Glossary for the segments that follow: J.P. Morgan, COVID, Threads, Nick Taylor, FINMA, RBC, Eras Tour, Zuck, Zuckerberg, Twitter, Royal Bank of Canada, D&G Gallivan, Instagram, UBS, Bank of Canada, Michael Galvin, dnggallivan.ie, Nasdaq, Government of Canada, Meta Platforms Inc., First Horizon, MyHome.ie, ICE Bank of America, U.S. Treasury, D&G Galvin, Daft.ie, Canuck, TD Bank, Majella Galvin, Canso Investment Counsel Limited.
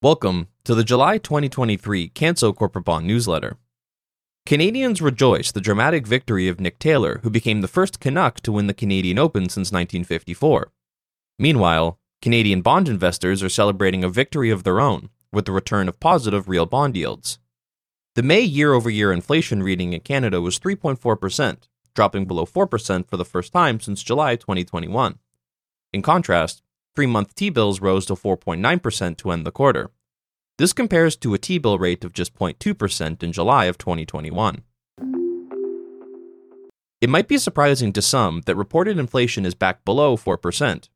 Welcome to the July 2023 Canso Corporate Bond Newsletter. Canadians rejoice the dramatic victory of Nick Taylor, who became the first Canuck to win the Canadian Open since 1954. Meanwhile, Canadian bond investors are celebrating a victory of their own, with the return of positive real bond yields. The May year-over-year inflation reading in Canada was 3.4%, dropping below 4% for the first time since July 2021. In contrast, three-month T-bills rose to 4.9% to end the quarter. This compares to a T-bill rate of just 0.2% in July of 2021. It might be surprising to some that reported inflation is back below 4%.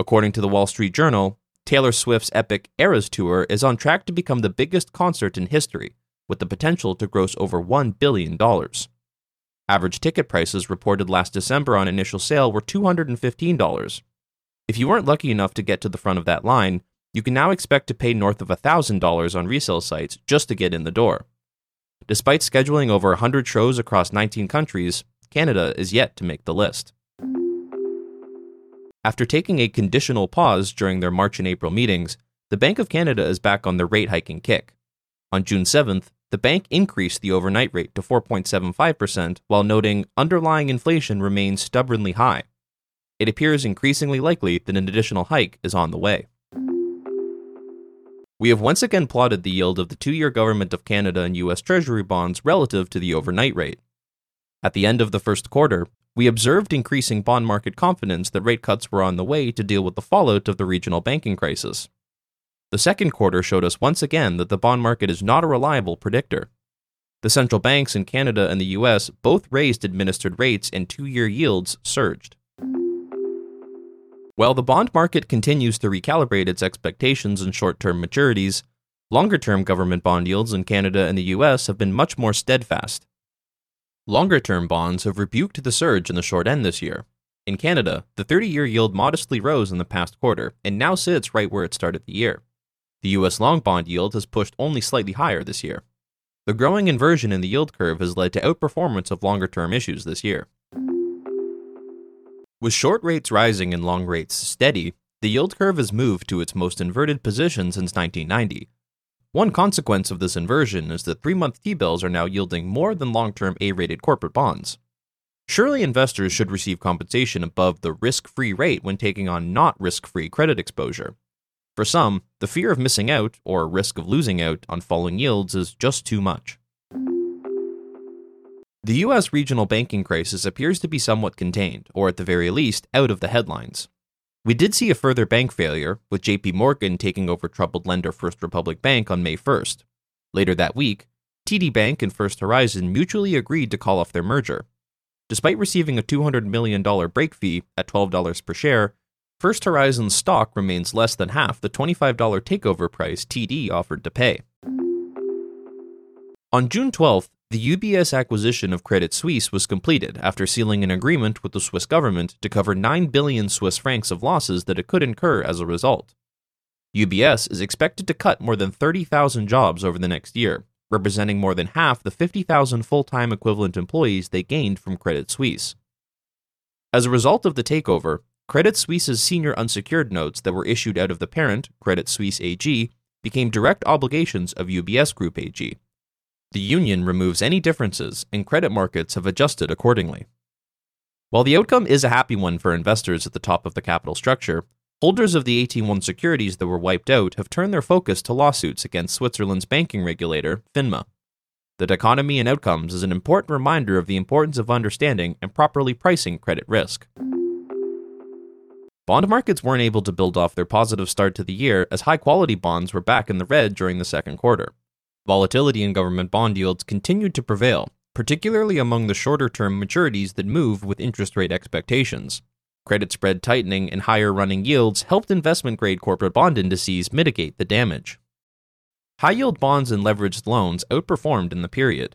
According to the Wall Street Journal, Taylor Swift's epic Eras Tour is on track to become the biggest concert in history, with the potential to gross over $1 billion. Average ticket prices reported last December on initial sale were $215. If you weren't lucky enough to get to the front of that line, you can now expect to pay north of $1,000 on resale sites just to get in the door. Despite scheduling over 100 shows across 19 countries, Canada is yet to make the list. After taking a conditional pause during their March and April meetings, the Bank of Canada is back on their rate hiking kick. On June 7th, the bank increased the overnight rate to 4.75% while noting underlying inflation remains stubbornly high. It appears increasingly likely that an additional hike is on the way. We have once again plotted the yield of the two-year Government of Canada and U.S. Treasury bonds relative to the overnight rate. At the end of the first quarter, we observed increasing bond market confidence that rate cuts were on the way to deal with the fallout of the regional banking crisis. The second quarter showed us once again that the bond market is not a reliable predictor. The central banks in Canada and the U.S. both raised administered rates and two-year yields surged. While the bond market continues to recalibrate its expectations in short-term maturities, longer-term government bond yields in Canada and the U.S. have been much more steadfast. Longer-term bonds have rebuked the surge in the short end this year. In Canada, the 30-year yield modestly rose in the past quarter and now sits right where it started the year. The U.S. long bond yield has pushed only slightly higher this year. The growing inversion in the yield curve has led to outperformance of longer-term issues this year. With short rates rising and long rates steady, the yield curve has moved to its most inverted position since 1990. One consequence of this inversion is that three-month T-bills are now yielding more than long-term A-rated corporate bonds. Surely investors should receive compensation above the risk-free rate when taking on not risk-free credit exposure. For some, the fear of missing out, or risk of losing out, on falling yields is just too much. The U.S. regional banking crisis appears to be somewhat contained, or at the very least, out of the headlines. We did see a further bank failure, with J.P. Morgan taking over troubled lender First Republic Bank on May 1st. Later that week, TD Bank and First Horizon mutually agreed to call off their merger. Despite receiving a $200 million break fee at $12 per share, First Horizon's stock remains less than half the $25 takeover price TD offered to pay. On June 12th, the UBS acquisition of Credit Suisse was completed after sealing an agreement with the Swiss government to cover 9 billion Swiss francs of losses that it could incur as a result. UBS is expected to cut more than 30,000 jobs over the next year, representing more than half the 50,000 full-time equivalent employees they gained from Credit Suisse. As a result of the takeover, Credit Suisse's senior unsecured notes that were issued out of the parent, Credit Suisse AG, became direct obligations of UBS Group AG. The union removes any differences, and credit markets have adjusted accordingly. While the outcome is a happy one for investors at the top of the capital structure, holders of the AT1 securities that were wiped out have turned their focus to lawsuits against Switzerland's banking regulator, FINMA. The dichotomy in outcomes is an important reminder of the importance of understanding and properly pricing credit risk. Bond markets weren't able to build off their positive start to the year as high-quality bonds were back in the red during the second quarter. Volatility in government bond yields continued to prevail, particularly among the shorter-term maturities that move with interest rate expectations. Credit spread tightening and higher running yields helped investment-grade corporate bond indices mitigate the damage. High-yield bonds and leveraged loans outperformed in the period.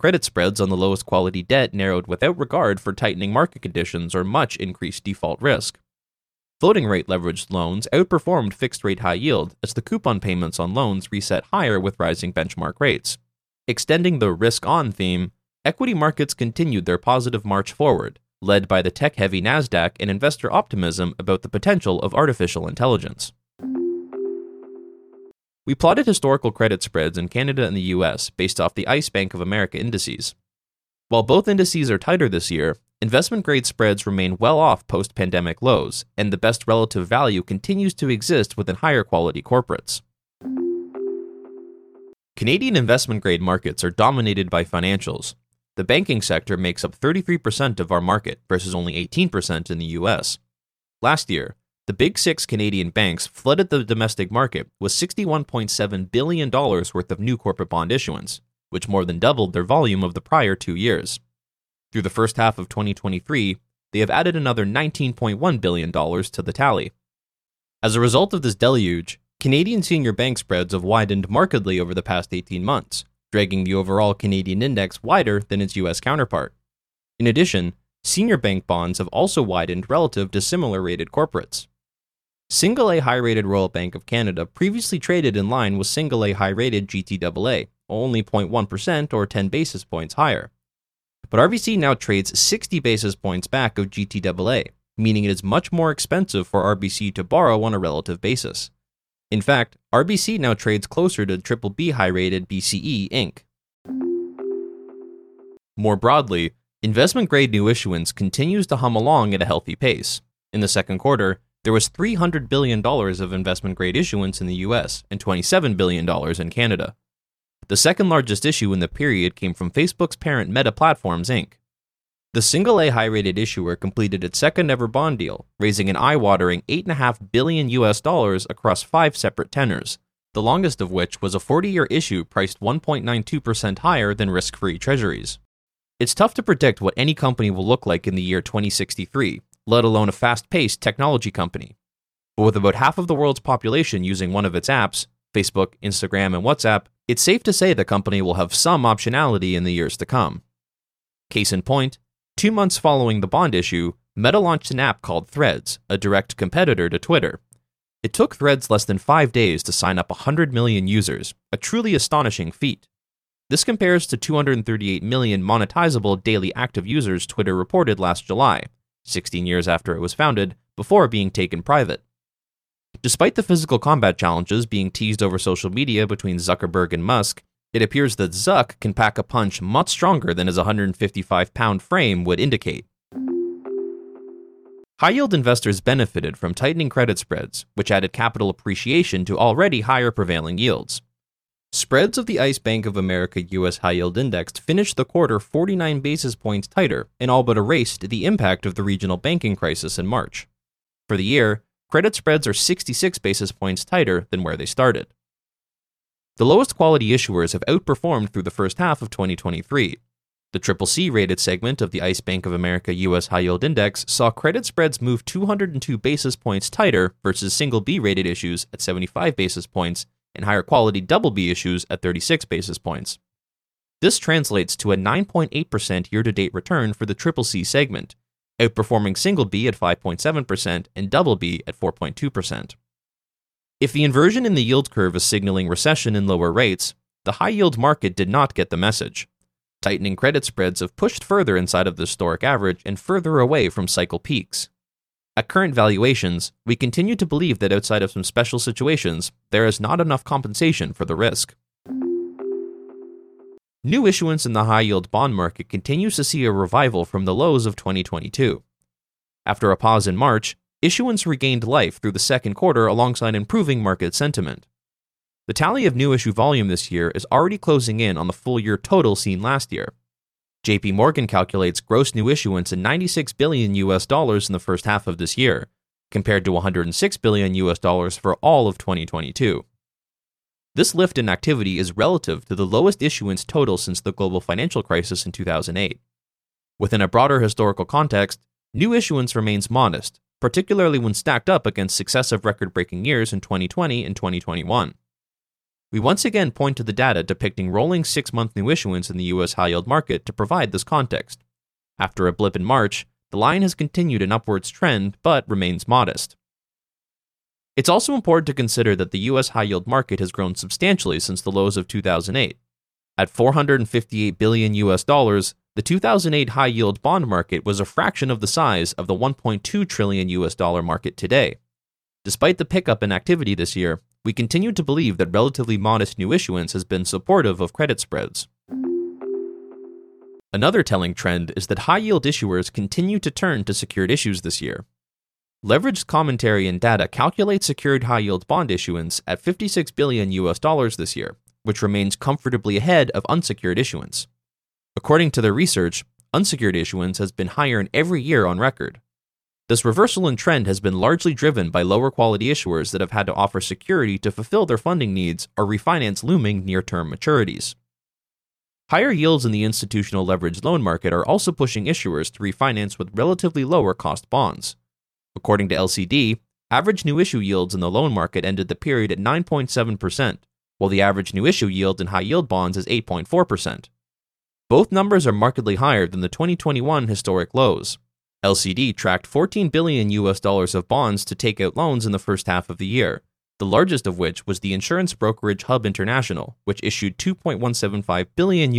Credit spreads on the lowest quality debt narrowed without regard for tightening market conditions or much increased default risk. Floating rate leveraged loans outperformed fixed rate high yield as the coupon payments on loans reset higher with rising benchmark rates. Extending the risk on theme, equity markets continued their positive march forward, led by the tech-heavy Nasdaq and investor optimism about the potential of artificial intelligence. We plotted historical credit spreads in Canada and the US based off the ICE Bank of America indices. While both indices are tighter this year, investment-grade spreads remain well off post-pandemic lows, and the best relative value continues to exist within higher-quality corporates. Canadian investment-grade markets are dominated by financials. The banking sector makes up 33% of our market versus only 18% in the US. Last year, the Big Six Canadian banks flooded the domestic market with $61.7 billion worth of new corporate bond issuance, which more than doubled their volume of the prior 2 years. Through the first half of 2023, they have added another $19.1 billion to the tally. As a result of this deluge, Canadian senior bank spreads have widened markedly over the past 18 months, dragging the overall Canadian index wider than its U.S. counterpart. In addition, senior bank bonds have also widened relative to similar-rated corporates. Single-A high-rated Royal Bank of Canada previously traded in line with single-A high-rated GTAA, only 0.1% or 10 basis points higher. But RBC now trades 60 basis points back of GTAA, meaning it is much more expensive for RBC to borrow on a relative basis. In fact, RBC now trades closer to BBB high-rated BCE Inc. More broadly, investment-grade new issuance continues to hum along at a healthy pace. In the second quarter, there was $300 billion of investment-grade issuance in the US and $27 billion in Canada. The second largest issue in the period came from Facebook's parent Meta Platforms Inc. The single-A high-rated issuer completed its second-ever bond deal, raising an eye-watering $8.5 billion across 5 separate tenors, the longest of which was a 40-year issue priced 1.92% higher than risk-free treasuries. It's tough to predict what any company will look like in the year 2063, let alone a fast-paced technology company. But with about half of the world's population using one of its apps, Facebook, Instagram, and WhatsApp, it's safe to say the company will have some optionality in the years to come. Case in point, 2 months following the bond issue, Meta launched an app called Threads, a direct competitor to Twitter. It took Threads less than 5 days to sign up 100 million users, a truly astonishing feat. This compares to 238 million monetizable daily active users Twitter reported last July, 16 years after it was founded, before being taken private. Despite the physical combat challenges being teased over social media between Zuckerberg and Musk, it appears that Zuck can pack a punch much stronger than his 155-pound frame would indicate. High-yield investors benefited from tightening credit spreads, which added capital appreciation to already higher prevailing yields. Spreads of the ICE Bank of America U.S. High Yield Index finished the quarter 49 basis points tighter and all but erased the impact of the regional banking crisis in March. For the year, credit spreads are 66 basis points tighter than where they started. The lowest quality issuers have outperformed through the first half of 2023. The CCC-rated segment of the ICE Bank of America U.S. High Yield Index saw credit spreads move 202 basis points tighter versus single B-rated issues at 75 basis points and higher-quality BB issues at 36 basis points. This translates to a 9.8% year-to-date return for the CCC segment, outperforming single B at 5.7% and BB at 4.2%. If the inversion in the yield curve is signaling recession and lower rates, the high-yield market did not get the message. Tightening credit spreads have pushed further inside of the historic average and further away from cycle peaks. At current valuations, we continue to believe that outside of some special situations, there is not enough compensation for the risk. New issuance in the high-yield bond market continues to see a revival from the lows of 2022. After a pause in March, issuance regained life through the second quarter alongside improving market sentiment. The tally of new issue volume this year is already closing in on the full-year total seen last year. J.P. Morgan calculates gross new issuance at $96 billion in the first half of this year, compared to $106 billion for all of 2022. This lift in activity is relative to the lowest issuance total since the global financial crisis in 2008. Within a broader historical context, new issuance remains modest, particularly when stacked up against successive record-breaking years in 2020 and 2021. We once again point to the data depicting rolling 6-month new issuance in the U.S. high-yield market to provide this context. After a blip in March, the line has continued an upwards trend but remains modest. It's also important to consider that the U.S. high-yield market has grown substantially since the lows of 2008. At $458 billion, the 2008 high-yield bond market was a fraction of the size of the $1.2 trillion market today. Despite the pickup in activity this year, we continue to believe that relatively modest new issuance has been supportive of credit spreads. Another telling trend is that high-yield issuers continue to turn to secured issues this year. Leveraged commentary and data calculate secured high-yield bond issuance at $56 billion this year, which remains comfortably ahead of unsecured issuance. According to their research, unsecured issuance has been higher in every year on record. This reversal in trend has been largely driven by lower-quality issuers that have had to offer security to fulfill their funding needs or refinance looming near-term maturities. Higher yields in the institutional leveraged loan market are also pushing issuers to refinance with relatively lower-cost bonds. According to LCD, average new issue yields in the loan market ended the period at 9.7%, while the average new issue yield in high-yield bonds is 8.4%. Both numbers are markedly higher than the 2021 historic lows. LCD tracked $14 billion of bonds to take out loans in the first half of the year, the largest of which was the insurance brokerage Hub International, which issued $2.175 billion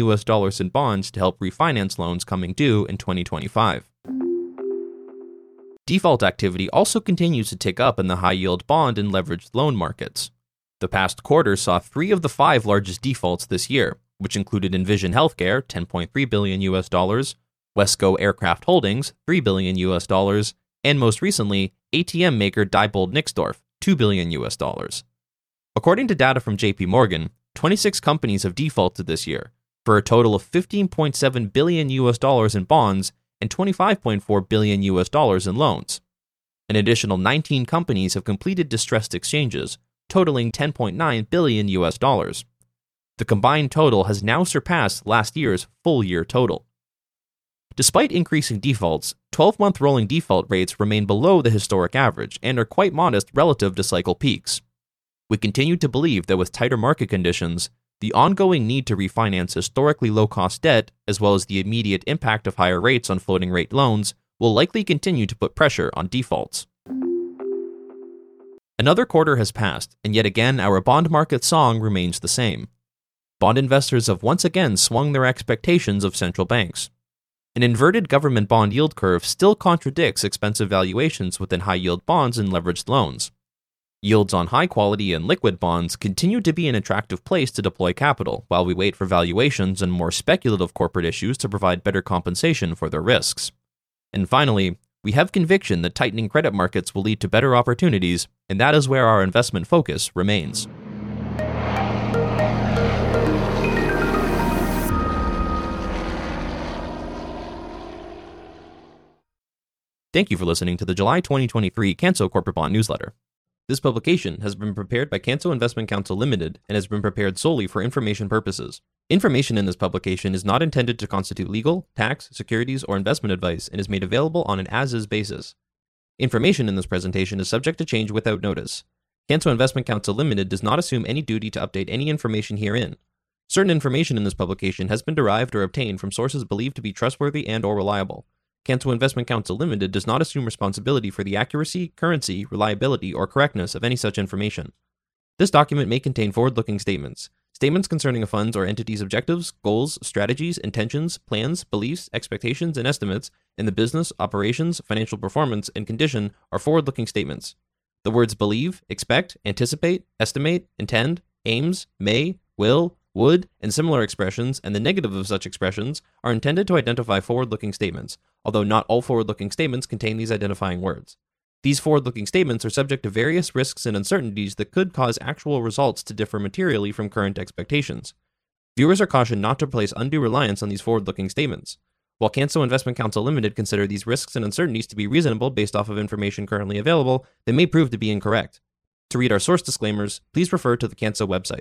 in bonds to help refinance loans coming due in 2025. Default activity also continues to tick up in the high-yield bond and leveraged loan markets. The past quarter saw 3 of the 5 largest defaults this year, which included Envision Healthcare, $10.3 billion, Wesco Aircraft Holdings, $3 billion, and most recently, ATM maker Diebold Nixdorf, $2 billion. According to data from J.P. Morgan, 26 companies have defaulted this year, for a total of $15.7 billion in bonds and $25.4 billion in loans. An additional 19 companies have completed distressed exchanges, totaling $10.9 billion. The combined total has now surpassed last year's full-year total. Despite increasing defaults, 12-month rolling default rates remain below the historic average and are quite modest relative to cycle peaks. We continue to believe that with tighter market conditions, the ongoing need to refinance historically low-cost debt, as well as the immediate impact of higher rates on floating-rate loans, will likely continue to put pressure on defaults. Another quarter has passed, and yet again our bond market song remains the same. Bond investors have once again swung their expectations of central banks. An inverted government bond yield curve still contradicts expensive valuations within high-yield bonds and leveraged loans. Yields on high-quality and liquid bonds continue to be an attractive place to deploy capital while we wait for valuations and more speculative corporate issues to provide better compensation for their risks. And finally, we have conviction that tightening credit markets will lead to better opportunities, and that is where our investment focus remains. Thank you for listening to the July 2023 Canso Corporate Bond Newsletter. This publication has been prepared by Canso Investment Counsel Limited and has been prepared solely for information purposes. Information in this publication is not intended to constitute legal, tax, securities, or investment advice and is made available on an as-is basis. Information in this presentation is subject to change without notice. Canso Investment Counsel Limited does not assume any duty to update any information herein. Certain information in this publication has been derived or obtained from sources believed to be trustworthy and/or reliable. Canso Investment Counsel Limited does not assume responsibility for the accuracy, currency, reliability, or correctness of any such information. This document may contain forward-looking statements. Statements concerning a fund's or entity's objectives, goals, strategies, intentions, plans, beliefs, expectations, and estimates in the business, operations, financial performance, and condition are forward-looking statements. The words believe, expect, anticipate, estimate, intend, aims, may, will, would, and similar expressions, and the negative of such expressions are intended to identify forward-looking statements, although not all forward-looking statements contain these identifying words. These forward-looking statements are subject to various risks and uncertainties that could cause actual results to differ materially from current expectations. Viewers are cautioned not to place undue reliance on these forward-looking statements. While Canso Investment Counsel Limited consider these risks and uncertainties to be reasonable based off of information currently available, they may prove to be incorrect. To read our source disclaimers, please refer to the Canso website.